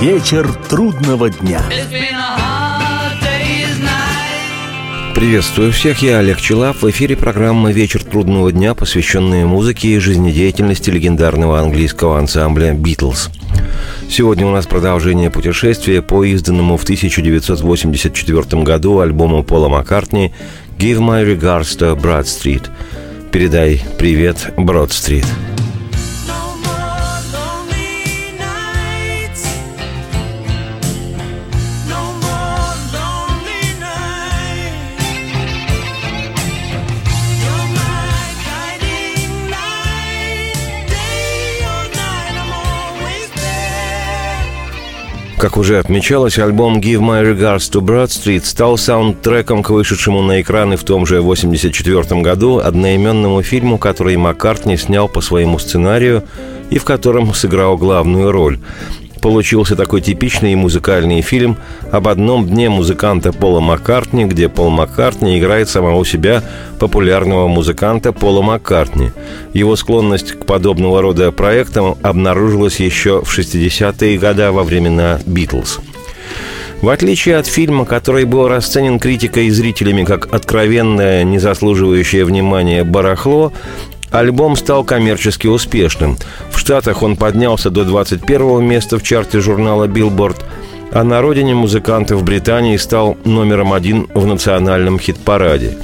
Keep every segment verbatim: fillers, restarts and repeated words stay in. Вечер трудного дня. Приветствую всех, я Олег Чилап. В эфире программа «Вечер трудного дня», посвященная музыке и жизнедеятельности легендарного английского ансамбля «Beatles». Сегодня у нас продолжение путешествия по изданному в тысяча девятьсот восемьдесят четвёртом году альбому Пола Маккартни «Give my regards to Broad Street» – «Передай привет Брод-стрит». Как уже отмечалось, альбом «Give my regards to Broad Street» стал саундтреком к вышедшему на экраны в том же восемьдесят четвёртом году одноименному фильму, который Маккартни снял по своему сценарию и в котором сыграл главную роль. Получился такой типичный музыкальный фильм об одном дне музыканта Пола Маккартни, где Пол Маккартни играет самого себя, популярного музыканта Пола Маккартни. Его склонность к подобного рода проектам обнаружилась еще в шестидесятые годы во времена «Битлз». В отличие от фильма, который был расценен критикой и зрителями как откровенное, незаслуживающее внимания барахло, альбом стал коммерчески успешным. В Штатах он поднялся до двадцать первого места в чарте журнала Billboard, а на родине музыканта в Британии стал номером один в национальном хит-параде.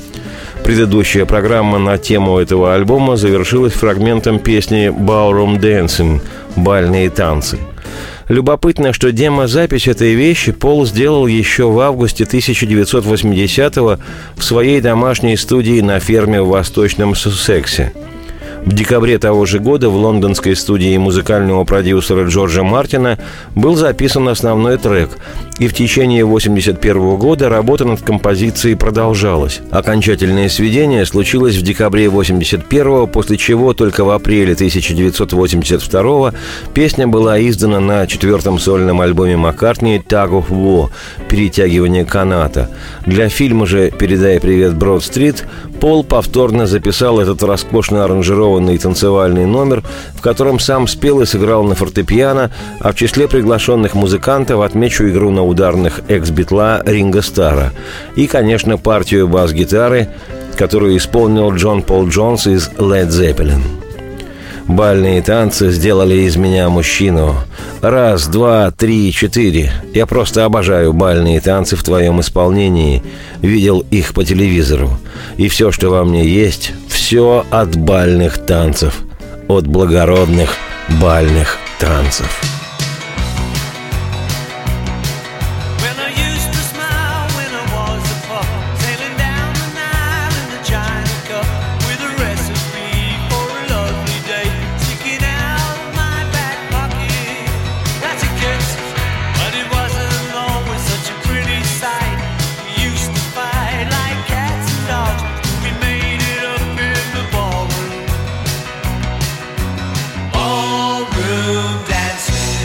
Предыдущая программа на тему этого альбома завершилась фрагментом песни «Ballroom Dancing» – «Бальные танцы». Любопытно, что демозапись этой вещи Пол сделал еще в августе тысяча девятьсот восьмидесятого в своей домашней студии на ферме в Восточном Суссексе. В декабре того же года в лондонской студии музыкального продюсера Джорджа Мартина был записан основной трек, и в течение восемьдесят первого года работа над композицией продолжалась. Окончательное сведение случилось в декабре восемьдесят первого, после чего только в апреле тысяча девятьсот восемьдесят второго песня была издана на четвертом сольном альбоме Маккартни «Tug of War» – «Перетягивание каната». Для фильма же «Передай привет Брод-стрит» Пол повторно записал этот роскошно аранжированный танцевальный номер, в котором сам спел и сыграл на фортепиано, а в числе приглашенных музыкантов отмечу игру на ударных экс-битла Ринго Стара и, конечно, партию бас-гитары, которую исполнил Джон Пол Джонс из Led Zeppelin. «Бальные танцы сделали из меня мужчину. Раз, два, три, четыре. Я просто обожаю бальные танцы в твоем исполнении. Видел их по телевизору. И все, что во мне есть, все от бальных танцев. От благородных бальных танцев». Room dancing.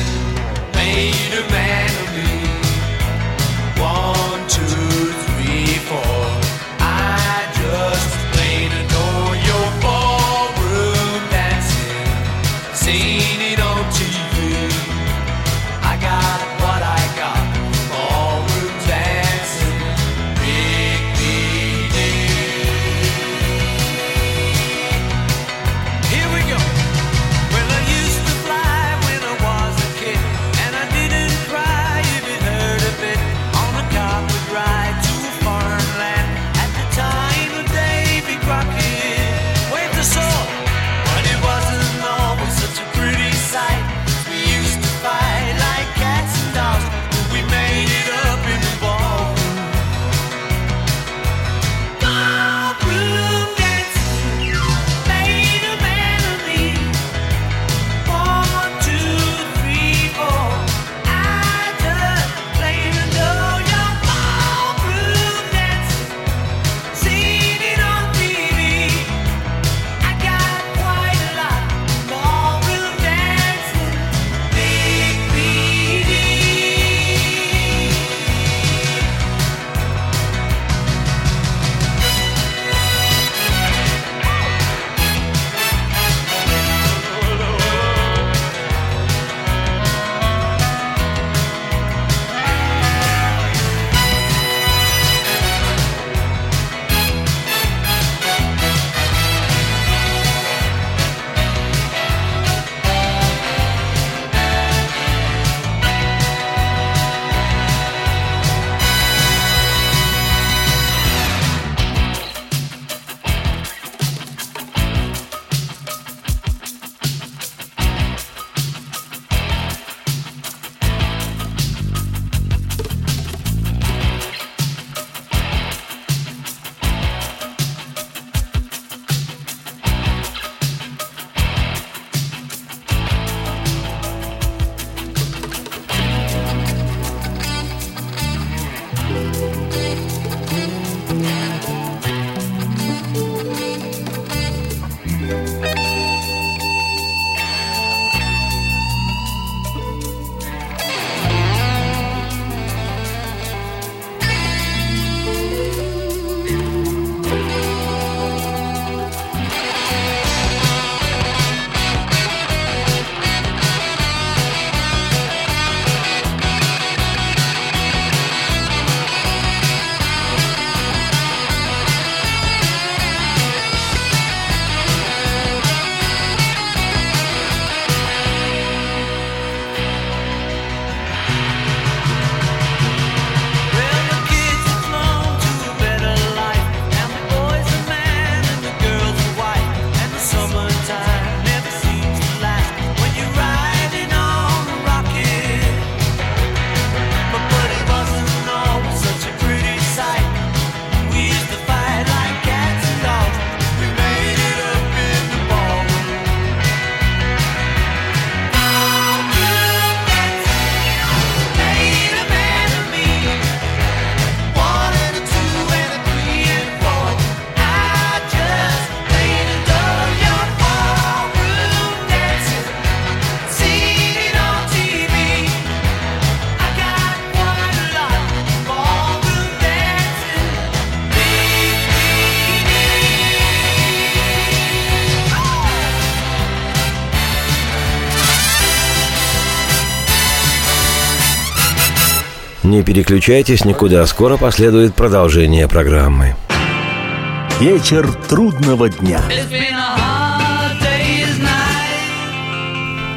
Не переключайтесь никуда, скоро последует продолжение программы. Вечер трудного дня.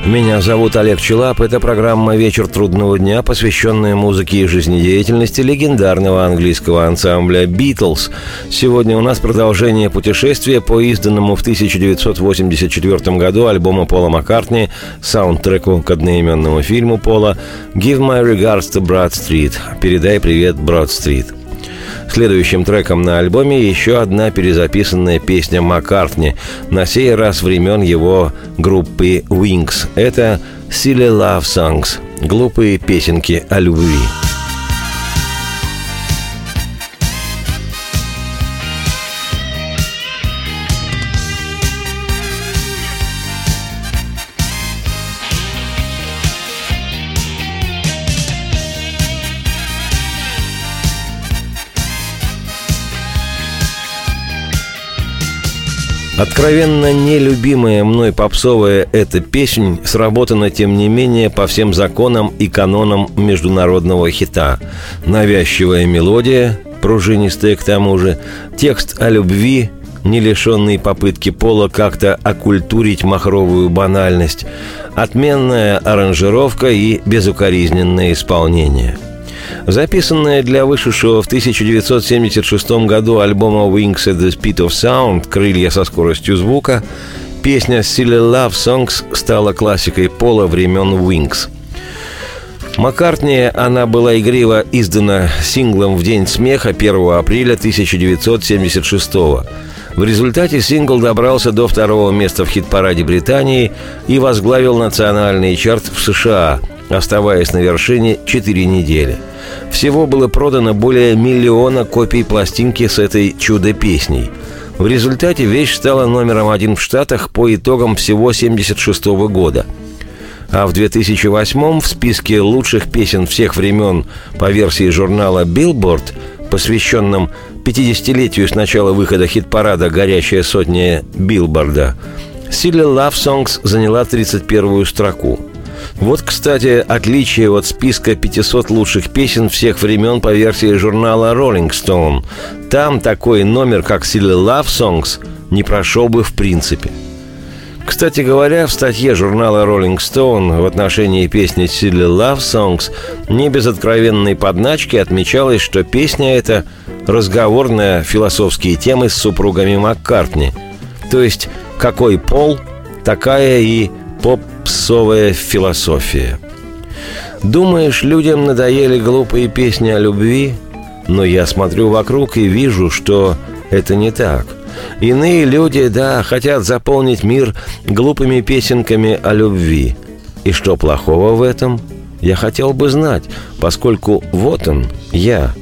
Меня зовут Олег Чилап. Это программа «Вечер трудного дня», посвященная музыке и жизнедеятельности легендарного английского ансамбля «Beatles». Сегодня у нас продолжение путешествия по изданному в тысяча девятьсот восемьдесят четвёртом году альбому Пола Маккартни, саундтреку к одноименному фильму Пола «Give my regards to Broad Street» – «Передай привет Брод-стрит». Следующим треком на альбоме еще одна перезаписанная песня Маккартни, на сей раз времен его группы Wings. Это Silly Love Songs – глупые песенки о любви. Откровенно нелюбимая мной попсовая эта песня сработана, тем не менее, по всем законам и канонам международного хита. Навязчивая мелодия, пружинистая к тому же, текст о любви, не лишенный попытки Пола как-то окультурить махровую банальность, отменная аранжировка и безукоризненное исполнение. Записанная для вышедшего в тысяча девятьсот семьдесят шестом году альбома «Wings at the Speed of Sound» «Крылья со скоростью звука», песня «Silly Love Songs» стала классикой Пола времен «Wings». Маккартни она была игриво издана синглом в День смеха первого апреля тысяча девятьсот семьдесят шестого. В результате сингл добрался до второго места в хит-параде Британии и возглавил национальный чарт в США, оставаясь на вершине четыре недели. Всего было продано более миллиона копий пластинки с этой чудо-песней. В результате вещь стала номером один в Штатах по итогам всего тысяча девятьсот семьдесят шестого года. А в две тысячи восьмом в списке лучших песен всех времен по версии журнала Billboard, посвященном пятидесятилетию с начала выхода хит-парада «Горячая сотня Билборда», «Silly Love Songs» заняла тридцать первую строку. Вот, кстати, отличие от списка пятисот лучших песен всех времен по версии журнала Rolling Stone. Там такой номер, как «Silly Love Songs», не прошел бы в принципе. Кстати говоря, в статье журнала Rolling Stone в отношении песни «Silly Love Songs» не без откровенной подначки отмечалось, что песня эта – разговор на философские темы с супругами Маккартни. То есть «Какой пол, такая и поп». Попсовая философия. Думаешь, людям надоели глупые песни о любви? Но я смотрю вокруг и вижу, что это не так. Иные люди, да, хотят заполнить мир глупыми песенками о любви. И что плохого в этом? Я хотел бы знать, поскольку вот он, я.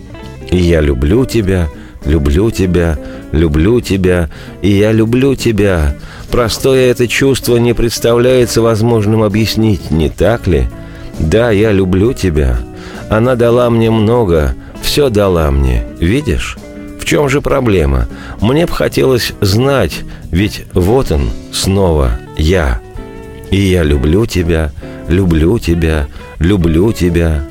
И я люблю тебя, люблю тебя, люблю тебя, и я люблю тебя. Простое это чувство не представляется возможным объяснить, не так ли? Да, я люблю тебя. Она дала мне много, все дала мне. Видишь? В чем же проблема? Мне бы хотелось знать, ведь вот он, снова я. И я люблю тебя, люблю тебя, люблю тебя.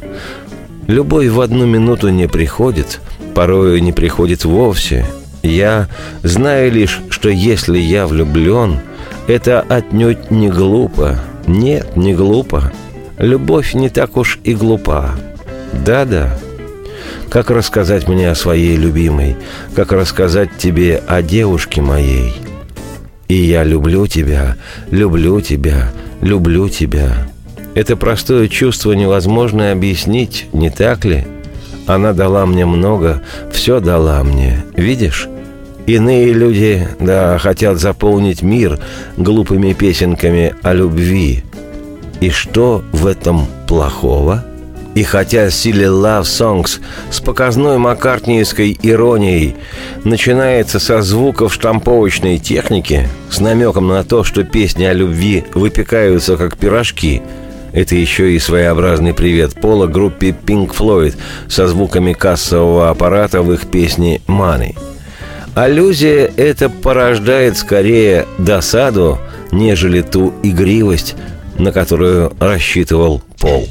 Любовь в одну минуту не приходит, порою не приходит вовсе. Я знаю лишь, что если я влюблен, это отнюдь не глупо. Нет, не глупо. Любовь не так уж и глупа. Да-да. Как рассказать мне о своей любимой? Как рассказать тебе о девушке моей? И я люблю тебя, люблю тебя, люблю тебя. Это простое чувство невозможно объяснить, не так ли? Она дала мне много, все дала мне. Видишь? Иные люди, да, хотят заполнить мир глупыми песенками о любви. И что в этом плохого? И хотя «Silly Love Songs» с показной маккартниевской иронией начинается со звуков штамповочной техники, с намеком на то, что песни о любви выпекаются как пирожки, это еще и своеобразный привет Пола группе Пинк-Флойд со звуками кассового аппарата в их песне «Money». Аллюзия эта порождает скорее досаду, нежели ту игривость, на которую рассчитывал Пол.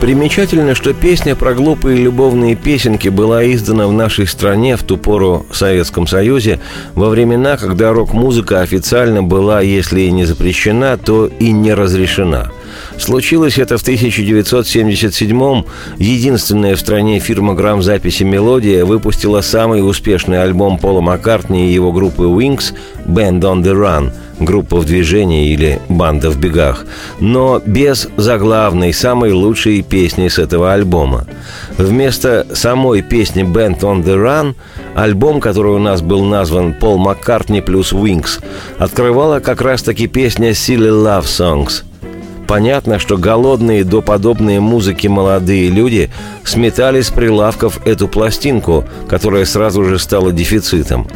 Примечательно, что песня про глупые любовные песенки была издана в нашей стране в ту пору в Советском Союзе, во времена, когда рок-музыка официально была, если и не запрещена, то и не разрешена. Случилось это в тысяча девятьсот семьдесят седьмом. Единственная в стране фирма грамзаписи «Мелодия» выпустила самый успешный альбом Пола Маккартни и его группы «Wings» «Band on the Run», группа в движении или банда в бегах, но без заглавной, самой лучшей песни с этого альбома. Вместо самой песни «Band on the Run» альбом, который у нас был назван «Пол Маккартни плюс Wings», открывала как раз-таки песня «Silly Love Songs». Понятно, что голодные до подобной музыки молодые люди сметали с прилавков эту пластинку, которая сразу же стала дефицитом.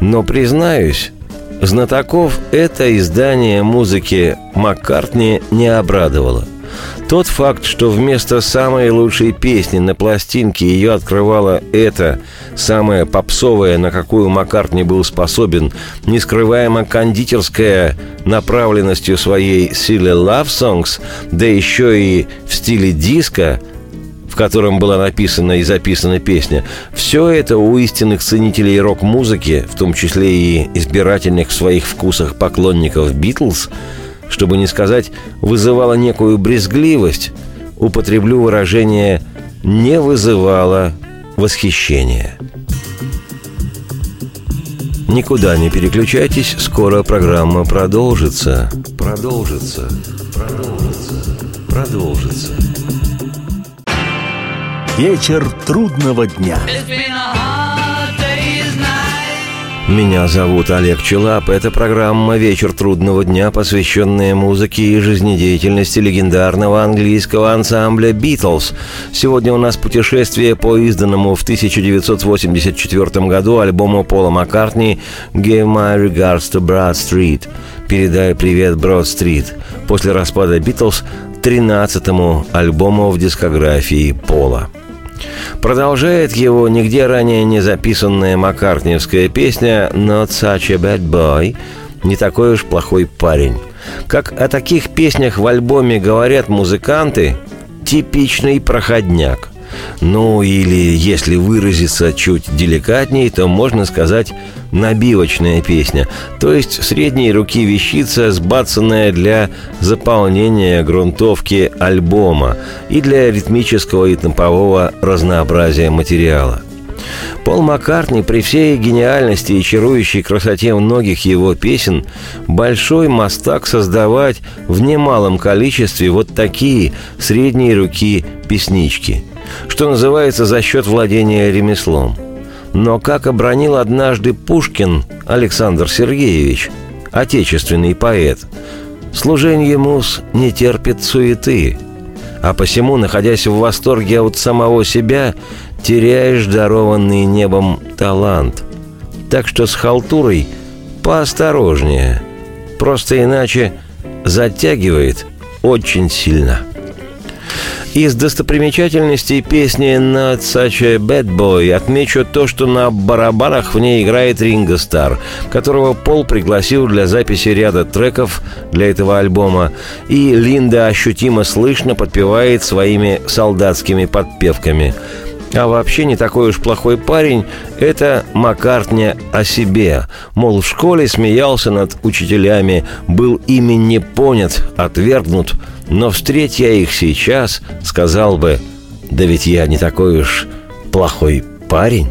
Но, признаюсь, знатоков это издание музыки Маккартни не обрадовало. Тот факт, что вместо самой лучшей песни на пластинке ее открывала эта, самая попсовая, на какую Маккартни был способен, нескрываемо кондитерская направленностью своей «Silly Love Songs», да еще и в стиле диско, в котором была написана и записана песня, все это у истинных ценителей рок-музыки, в том числе и избирательных в своих вкусах поклонников «Beatles», чтобы не сказать, вызывало некую брезгливость, употреблю выражение «не вызывало восхищения». Никуда не переключайтесь, скоро программа продолжится. Продолжится. Продолжится. Продолжится. Вечер трудного дня. Меня зовут Олег Чилап. Это программа «Вечер трудного дня», посвященная музыке и жизнедеятельности легендарного английского ансамбля «Beatles». Сегодня у нас путешествие по изданному в тысяча девятьсот восемьдесят четвёртом году альбому Пола Маккартни «Give my regards to Broad Street» – «Передай привет Брод-стрит», после распада «Beatles» тринадцатому альбому в дискографии Пола. Продолжает его нигде ранее не записанная маккартниевская песня «Not such a bad boy» – «Не такой уж плохой парень». Как о таких песнях в альбоме говорят музыканты, типичный проходняк. Ну или, если выразиться чуть деликатней, то можно сказать «набивочная песня», то есть средней руки вещица, сбацанная для заполнения грунтовки альбома и для ритмического и темпового разнообразия материала. Пол Маккартни при всей гениальности и чарующей красоте многих его песен большой мастак создавать в немалом количестве вот такие средней руки песнички, что называется за счет владения ремеслом. Но, как обронил однажды Пушкин Александр Сергеевич, отечественный поэт, «служенье муз не терпит суеты, а посему, находясь в восторге от самого себя, теряешь дарованный небом талант. Так что с халтурой поосторожнее, просто иначе затягивает очень сильно». Из достопримечательностей песни «Not such a bad boy» отмечу то, что на барабанах в ней играет Ринго Стар, которого Пол пригласил для записи ряда треков для этого альбома, и Линда ощутимо слышно подпевает своими солдатскими подпевками. А вообще «Не такой уж плохой парень» — это Маккартни о себе. Мол, в школе смеялся над учителями, был ими не понят, отвергнут, но встреть я их сейчас, сказал бы, да ведь я не такой уж плохой парень.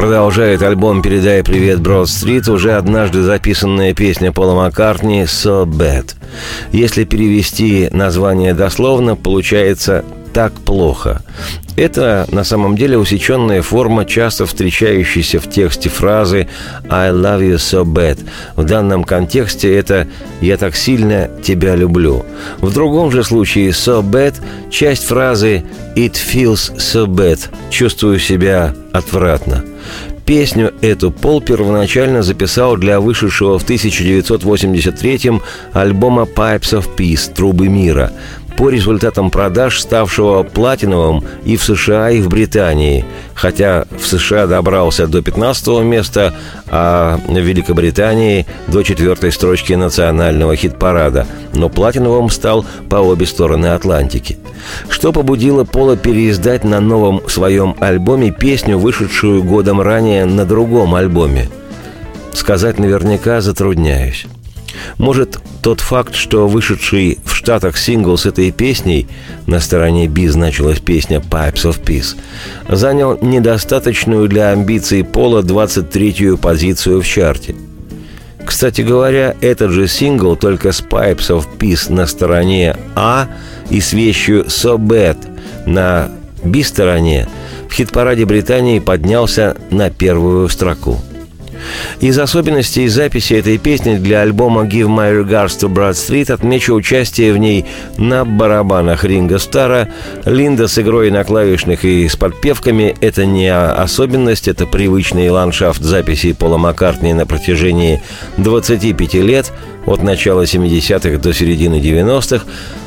Продолжает альбом «Передай привет Брод-стрит» уже однажды записанная песня Пола Маккартни «So bad». Если перевести название дословно, получается «так плохо». Это на самом деле усеченная форма, часто встречающейся в тексте фразы «I love you so bad». В данном контексте это «я так сильно тебя люблю». В другом же случае «so bad» – часть фразы «it feels so bad» – «чувствую себя отвратно». Песню эту Пол первоначально записал для вышедшего в тысяча девятьсот восемьдесят третьем альбома «Pipes of Peace» «Трубы мира», по результатам продаж, ставшего платиновым и в США, и в Британии. Хотя в США добрался до пятнадцатого места, а в Великобритании до четвертой строчки национального хит-парада. Но платиновым стал по обе стороны Атлантики. Что побудило Пола переиздать на новом своем альбоме песню, вышедшую годом ранее на другом альбоме? Сказать наверняка затрудняюсь. Может, тот факт, что вышедший в Штатах сингл с этой песней, на стороне Би значилась песня «Pipes of Peace», занял недостаточную для амбиций Пола двадцать третью позицию в чарте. Кстати говоря, этот же сингл, только с «Pipes of Peace» на стороне А и с вещью «So bad» на Би-стороне, в хит-параде Британии поднялся на первую строку. Из особенностей записи этой песни для альбома «Give my regards to Broad Street» отмечу участие в ней на барабанах Ринго Стара. Линда с игрой на клавишных и с подпевками – это не особенность, это привычный ландшафт записи Пола Маккартни на протяжении двадцати пяти лет, от начала семидесятых до середины девяностых.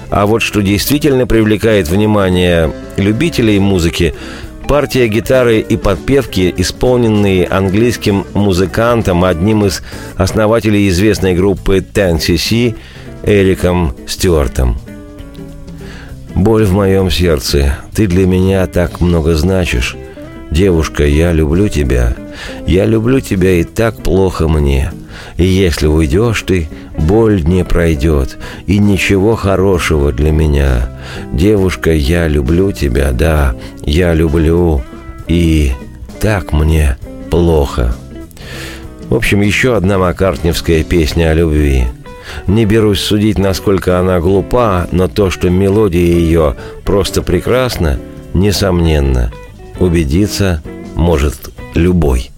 А вот что действительно привлекает внимание любителей музыки – партия гитары и подпевки, исполненные английским музыкантом, одним из основателей известной группы десять си си, Эриком Стюартом. «Боль в моем сердце, ты для меня так много значишь. Девушка, я люблю тебя. Я люблю тебя, и так плохо мне. И если уйдешь ты, боль не пройдет, и ничего хорошего для меня. Девушка, я люблю тебя, да, я люблю, и так мне плохо». В общем, еще одна маккартневская песня о любви. Не берусь судить, насколько она глупа, но то, что мелодия ее просто прекрасна, несомненно, убедиться может любой.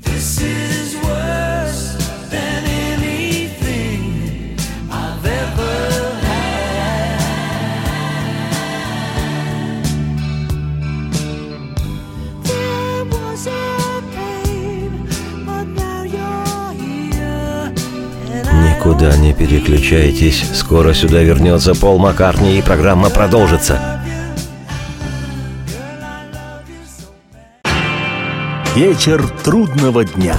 This is worse Никуда не переключайтесь, скоро сюда вернется Пол Маккартни и программа продолжится. Вечер трудного дня.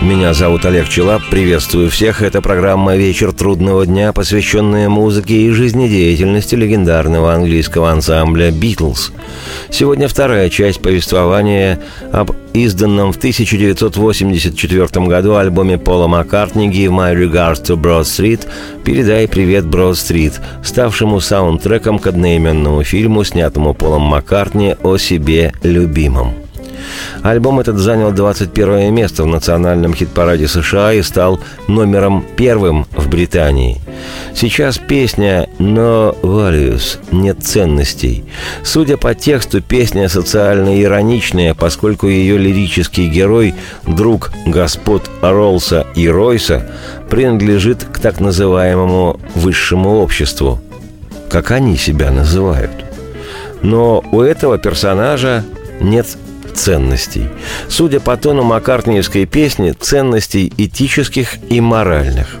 Меня зовут Олег Чилап, приветствую всех. Это программа «Вечер трудного дня», посвященная музыке и жизнедеятельности легендарного английского ансамбля «Beatles». Сегодня вторая часть повествования об изданном в тысяча девятьсот восемьдесят четвёртом году альбоме Пола Маккартни «Give my regards to Broad Street» «Передай привет Брод-стрит», ставшему саундтреком к одноименному фильму, снятому Полом Маккартни о себе любимом. Альбом этот занял двадцать первое место в национальном хит-параде США и стал номером первым в Британии. Сейчас песня «No Values» – «Нет ценностей». Судя по тексту, песня социально ироничная, поскольку ее лирический герой, друг господ Роллса и Ройса, принадлежит к так называемому «высшему обществу», как они себя называют. Но у этого персонажа нет ценностей. Судя по тону маккартниевской песни, ценностей этических и моральных.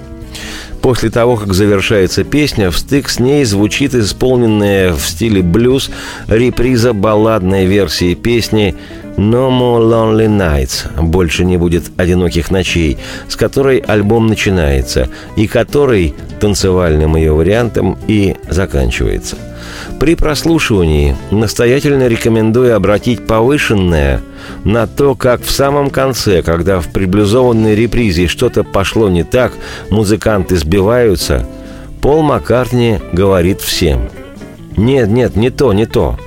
После того, как завершается песня, в стык с ней звучит исполненная в стиле блюз реприза балладной версии песни «No More Lonely Nights» – «Больше не будет одиноких ночей», с которой альбом начинается и который танцевальным ее вариантом и заканчивается. При прослушивании настоятельно рекомендую обратить повышенное на то, как в самом конце, когда в приблизованной репризе что-то пошло не так, музыканты сбиваются, Пол Маккартни говорит всем: «Нет, нет, не то, не то».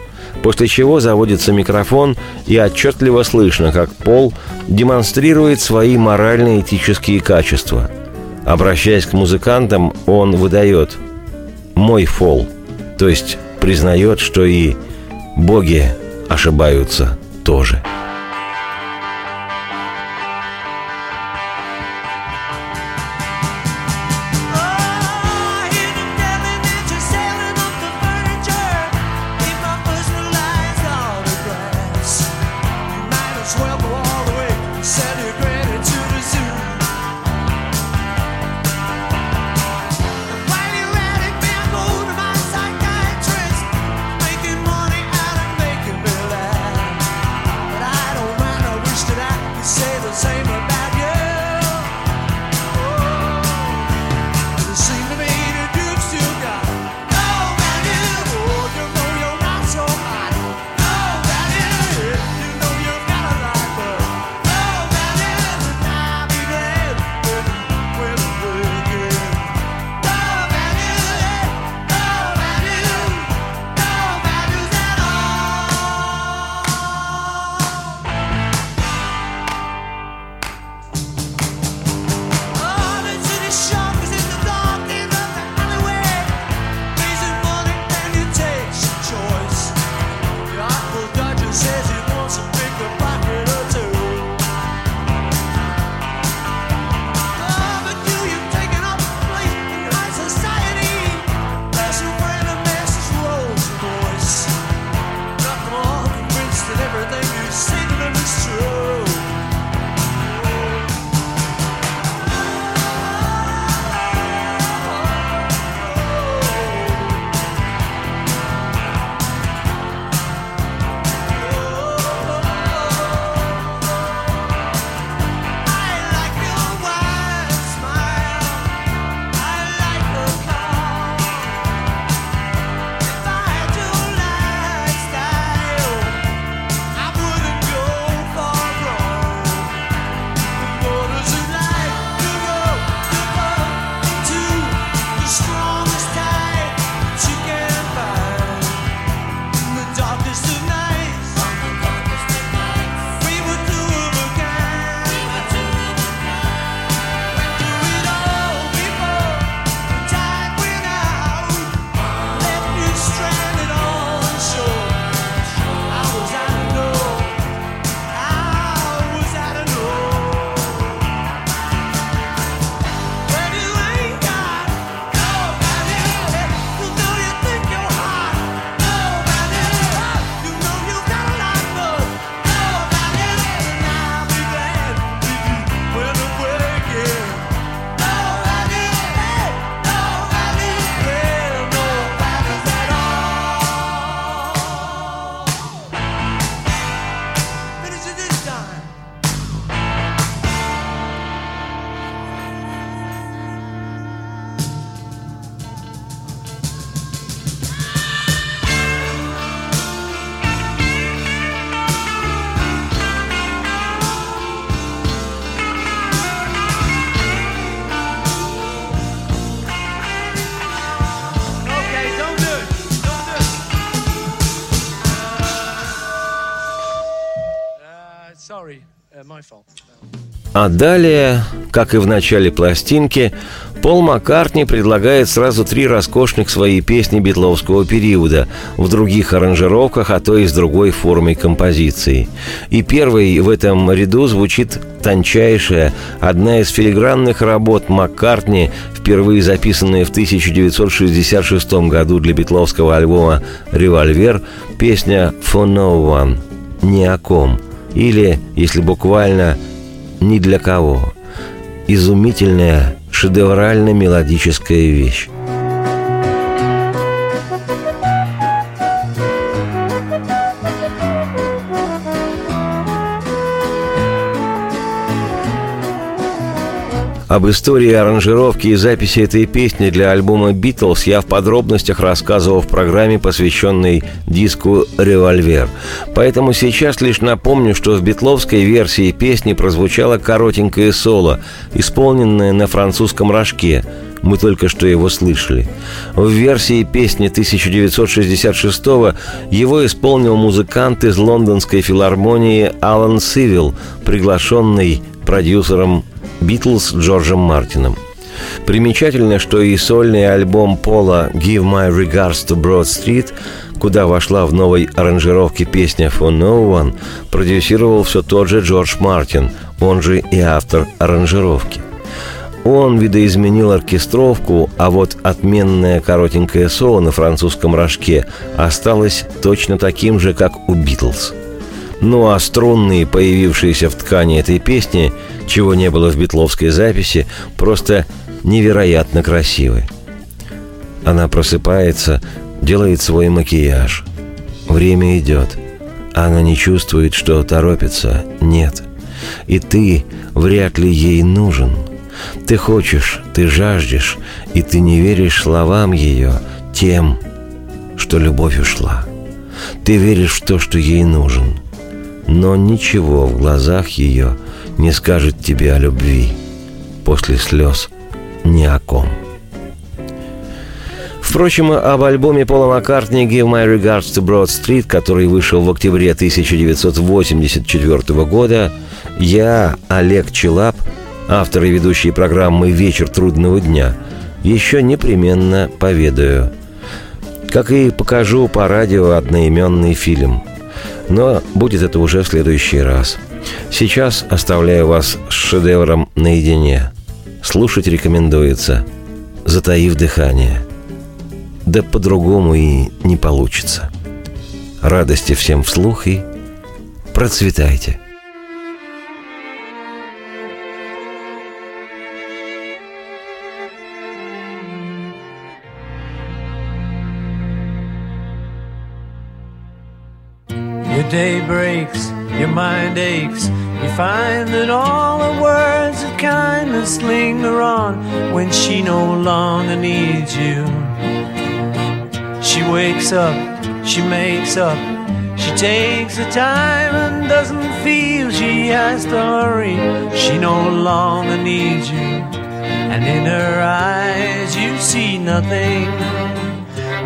После чего заводится микрофон, и отчетливо слышно, как Пол демонстрирует свои морально-этические качества. Обращаясь к музыкантам, он выдает «мой фол», то есть признает, что и боги ошибаются тоже. А далее, как и в начале пластинки, Пол Маккартни предлагает сразу три роскошных свои песни битловского периода в других аранжировках, а то и с другой формой композиции. И первой в этом ряду звучит тончайшая, одна из филигранных работ Маккартни, впервые записанная в тысяча девятьсот шестьдесят шестом году для битловского альбома «Револьвер», песня «For no one» – «Ни о ком» или, если буквально, «Ни для кого». Изумительная, шедеврально-мелодическая вещь. Об истории аранжировки и записи этой песни для альбома «Beatles» я в подробностях рассказывал в программе, посвященной диску «Револьвер». Поэтому сейчас лишь напомню, что в битловской версии песни прозвучало коротенькое соло, исполненное на французском рожке. Мы только что его слышали. В версии песни тысяча девятьсот шестьдесят шестого его исполнил музыкант из лондонской филармонии Алан Сивил, приглашенный продюсером «Битлз» Джорджем Мартином. Примечательно, что и сольный альбом Пола «Give my regards to Broad Street», куда вошла в новой аранжировке песня «For no one», продюсировал все тот же Джордж Мартин, он же и автор аранжировки. Он видоизменил оркестровку, а вот отменное коротенькое соло на французском рожке осталось точно таким же, как у «Битлз». Ну а струнные, появившиеся в ткани этой песни, чего не было в битловской записи, просто невероятно красивы. Она просыпается, делает свой макияж. Время идет. Она не чувствует, что торопится. Нет. И ты вряд ли ей нужен. Ты хочешь, ты жаждешь, и ты не веришь словам ее, тем, что любовь ушла. Ты веришь в то, что ей нужен. Но ничего в глазах ее не скажет тебе о любви. После слез ни о ком. Впрочем, об альбоме Пола Маккартни «Give my regards to Broad Street», который вышел в октябре тысяча девятьсот восемьдесят четвертого года, я, Олег Чилап, автор и ведущий программы «Вечер трудного дня», еще непременно поведаю. Как и покажу по радио одноименный фильм. Но будет это уже в следующий раз. Сейчас оставляю вас с шедевром наедине. Слушать рекомендуется, затаив дыхание. Да по-другому и не получится. Радости всем вслух и процветайте. Your day breaks, your mind aches. You find that all the words of kindness linger on when she no longer needs you. She wakes up, she makes up, she takes her time and doesn't feel she has to hurry. She no longer needs you, and in her eyes you see nothing.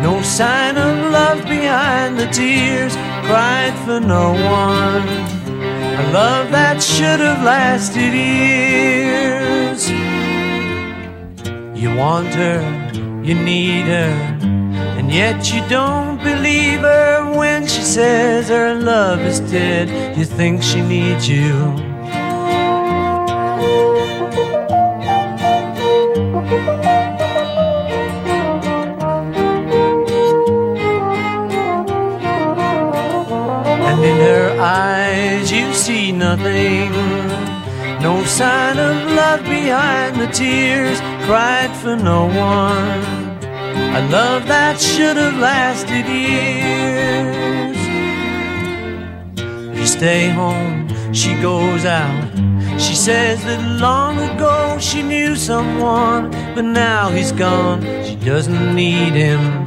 No sign of love behind the tears cried for no one, a love that should have lasted years. You want her, you need her, and yet you don't believe her when she says her love is dead. You think she needs you. See nothing, no sign of love behind the tears cried for no one, a love that should have lasted years. You stay home, she goes out, she says that long ago she knew someone, but now he's gone, she doesn't need him.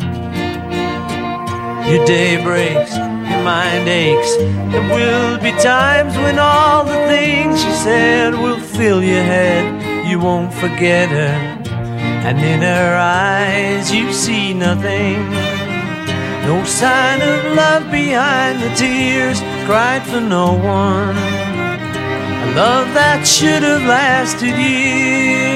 Your day breaks, your mind aches. There will be times when all the things she said will fill your head. You won't forget her, and in her eyes you see nothing. No sign of love behind the tears cried for no one. A love that should have lasted years.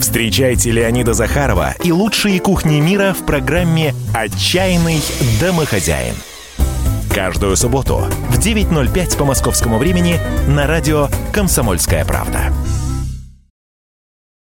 Встречайте Леонида Захарова и лучшие кухни мира в программе «Отчаянный домохозяин». Каждую субботу в девять ноль пять по московскому времени на радио «Комсомольская правда».